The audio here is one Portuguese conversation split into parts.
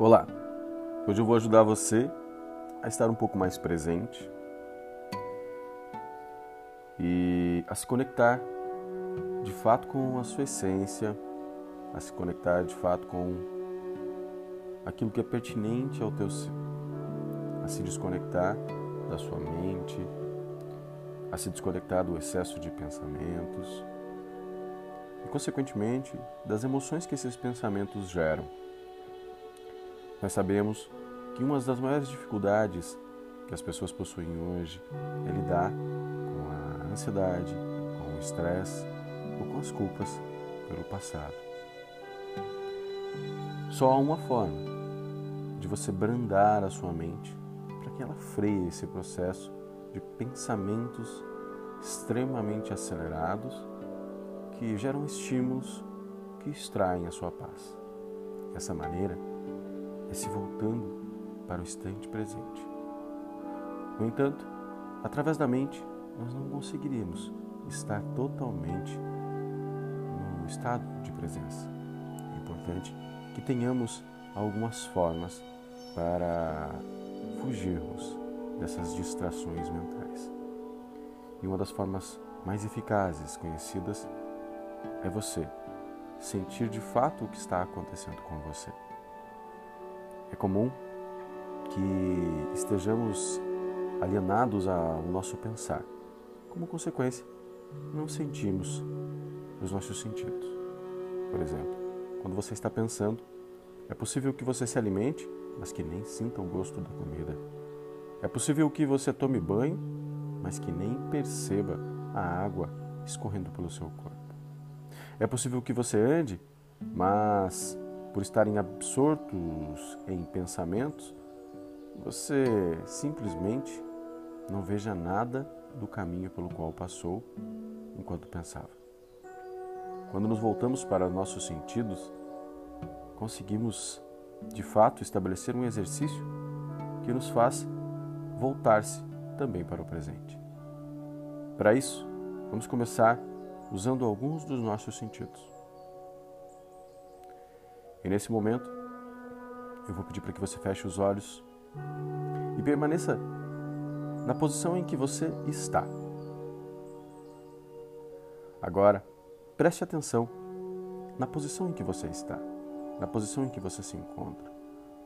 Olá, hoje eu vou ajudar você a estar um pouco mais presente e a se conectar de fato com a sua essência, a se conectar de fato com aquilo que é pertinente ao teu ser, a se desconectar da sua mente, a se desconectar do excesso de pensamentos e, consequentemente, das emoções que esses pensamentos geram. Nós sabemos que uma das maiores dificuldades que as pessoas possuem hoje é lidar com a ansiedade, com o estresse ou com as culpas pelo passado. Só há uma forma de você brandar a sua mente para que ela freie esse processo de pensamentos extremamente acelerados que geram estímulos que extraem a sua paz. Dessa maneira, é se voltando para o instante presente. No entanto, através da mente, nós não conseguiríamos estar totalmente no estado de presença. É importante que tenhamos algumas formas para fugirmos dessas distrações mentais. E uma das formas mais eficazes conhecidas é você sentir de fato o que está acontecendo com você. É comum que estejamos alienados ao nosso pensar. Como consequência, não sentimos os nossos sentidos. Por exemplo, quando você está pensando, é possível que você se alimente, mas que nem sinta o gosto da comida. É possível que você tome banho, mas que nem perceba a água escorrendo pelo seu corpo. É possível que você ande, mas por estarem absortos em pensamentos, você simplesmente não veja nada do caminho pelo qual passou enquanto pensava. Quando nos voltamos para nossos sentidos, conseguimos de fato estabelecer um exercício que nos faz voltar-se também para o presente. Para isso, vamos começar usando alguns dos nossos sentidos. E nesse momento, eu vou pedir para que você feche os olhos e permaneça na posição em que você está. Agora, preste atenção na posição em que você está, na posição em que você se encontra.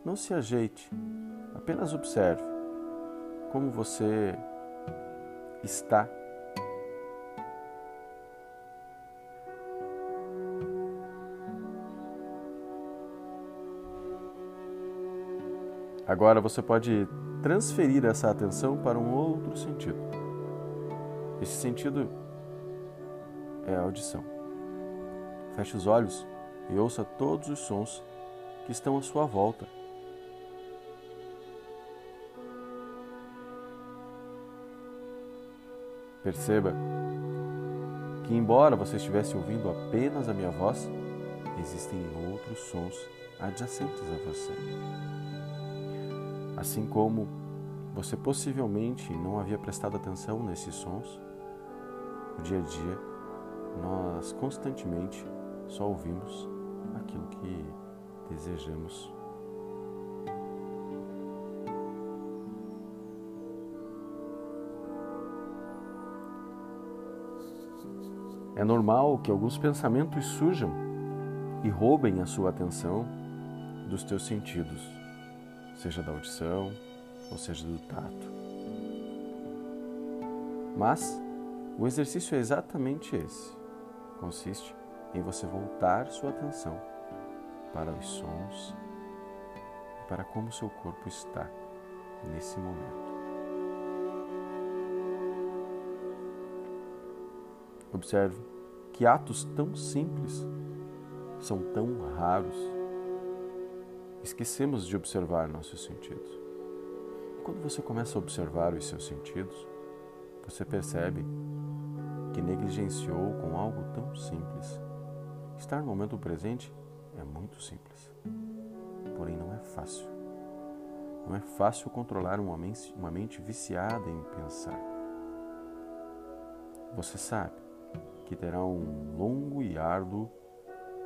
Não se ajeite, apenas observe como você está. Agora você pode transferir essa atenção para um outro sentido. Esse sentido é a audição. Feche os olhos e ouça todos os sons que estão à sua volta. Perceba que, embora você estivesse ouvindo apenas a minha voz, existem outros sons adjacentes a você. Assim como você possivelmente não havia prestado atenção nesses sons, no dia a dia nós constantemente só ouvimos aquilo que desejamos. É normal que alguns pensamentos surjam e roubem a sua atenção dos teus sentidos, seja da audição, ou seja do tato. Mas o exercício é exatamente esse. Consiste em você voltar sua atenção para os sons e para como seu corpo está nesse momento. Observe que atos tão simples são tão raros. Esquecemos de observar nossos sentidos. E quando você começa a observar os seus sentidos, você percebe que negligenciou com algo tão simples. Estar no momento presente é muito simples, porém não é fácil. Não é fácil controlar uma mente viciada em pensar. Você sabe que terá um longo e árduo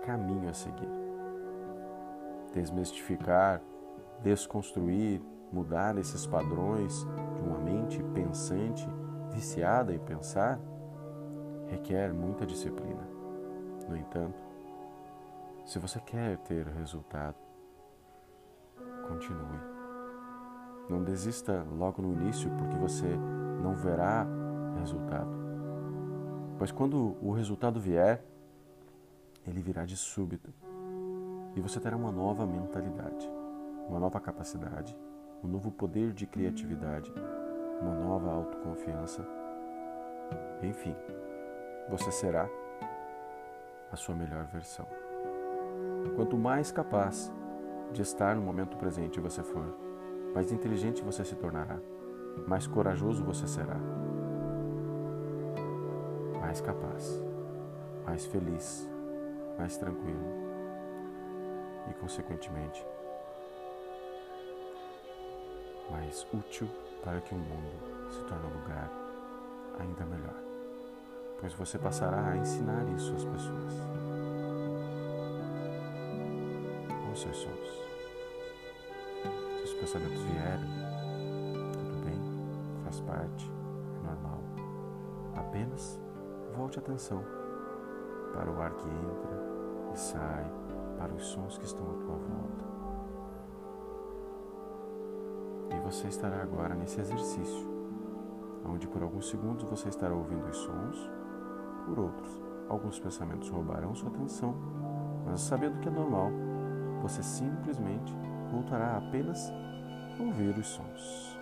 caminho a seguir. Desmistificar desconstruir, mudar esses padrões de uma mente pensante, viciada em pensar, requer muita disciplina. No entanto, se você quer ter resultado, continue. Não desista logo no início, porque você não verá resultado. Pois quando o resultado vier, ele virá de súbito. E você terá uma nova mentalidade, uma nova capacidade, um novo poder de criatividade, uma nova autoconfiança. Enfim, você será a sua melhor versão. Quanto mais capaz de estar no momento presente você for, mais inteligente você se tornará, mais corajoso você será, mais capaz, mais feliz, mais tranquilo e, consequentemente, mais útil para que o mundo se torne um lugar ainda melhor, pois você passará a ensinar isso às pessoas. Os seus sonhos, se os pensamentos vierem, tudo bem, faz parte, é normal. Apenas volte a atenção para o ar que entra e sai, para os sons que estão à tua volta. E você estará agora nesse exercício, onde por alguns segundos você estará ouvindo os sons, por outros, alguns pensamentos roubarão sua atenção, mas sabendo que é normal, você simplesmente voltará apenas a ouvir os sons.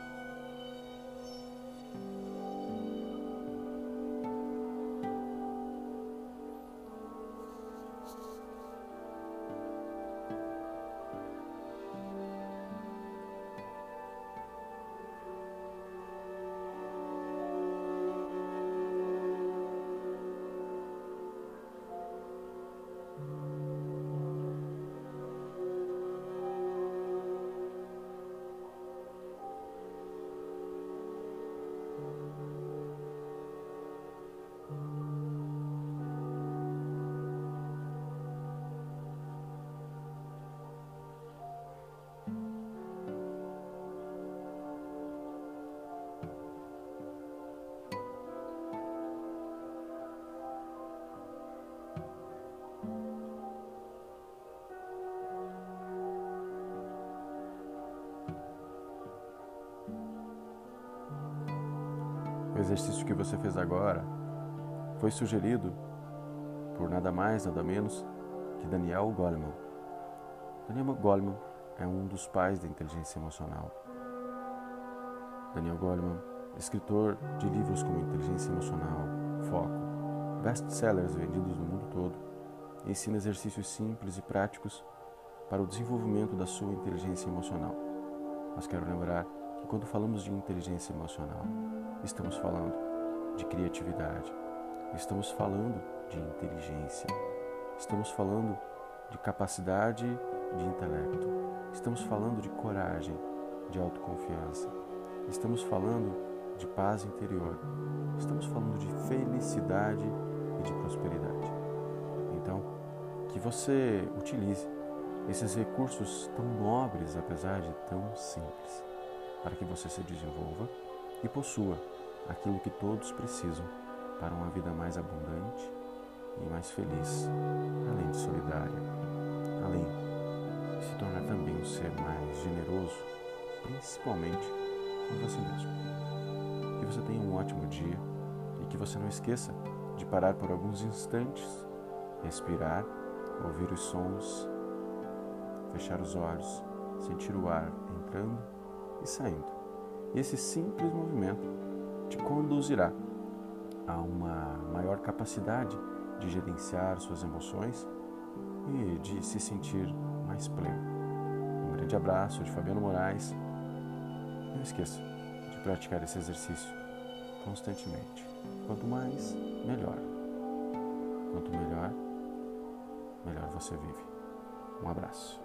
O exercício que você fez agora foi sugerido por nada mais, nada menos que Daniel Goleman. Daniel Goleman é um dos pais da inteligência emocional. Daniel Goleman, escritor de livros como Inteligência Emocional, Foco, best-sellers vendidos no mundo todo, ensina exercícios simples e práticos para o desenvolvimento da sua inteligência emocional. Mas quero lembrar que quando falamos de inteligência emocional, estamos falando de criatividade, estamos falando de inteligência, estamos falando de capacidade de intelecto, estamos falando de coragem, de autoconfiança, estamos falando de paz interior, estamos falando de felicidade e de prosperidade. Então, que você utilize esses recursos tão nobres, apesar de tão simples, para que você se desenvolva e possua aquilo que todos precisam para uma vida mais abundante e mais feliz, além de solidária, além de se tornar também um ser mais generoso, principalmente com você mesmo. Que você tenha um ótimo dia e que você não esqueça de parar por alguns instantes, respirar, ouvir os sons, fechar os olhos, sentir o ar entrando e saindo. Esse simples movimento te conduzirá a uma maior capacidade de gerenciar suas emoções e de se sentir mais pleno. Um grande abraço de Fabiano Moraes. Não esqueça de praticar esse exercício constantemente. Quanto mais, melhor. Quanto melhor, melhor você vive. Um abraço.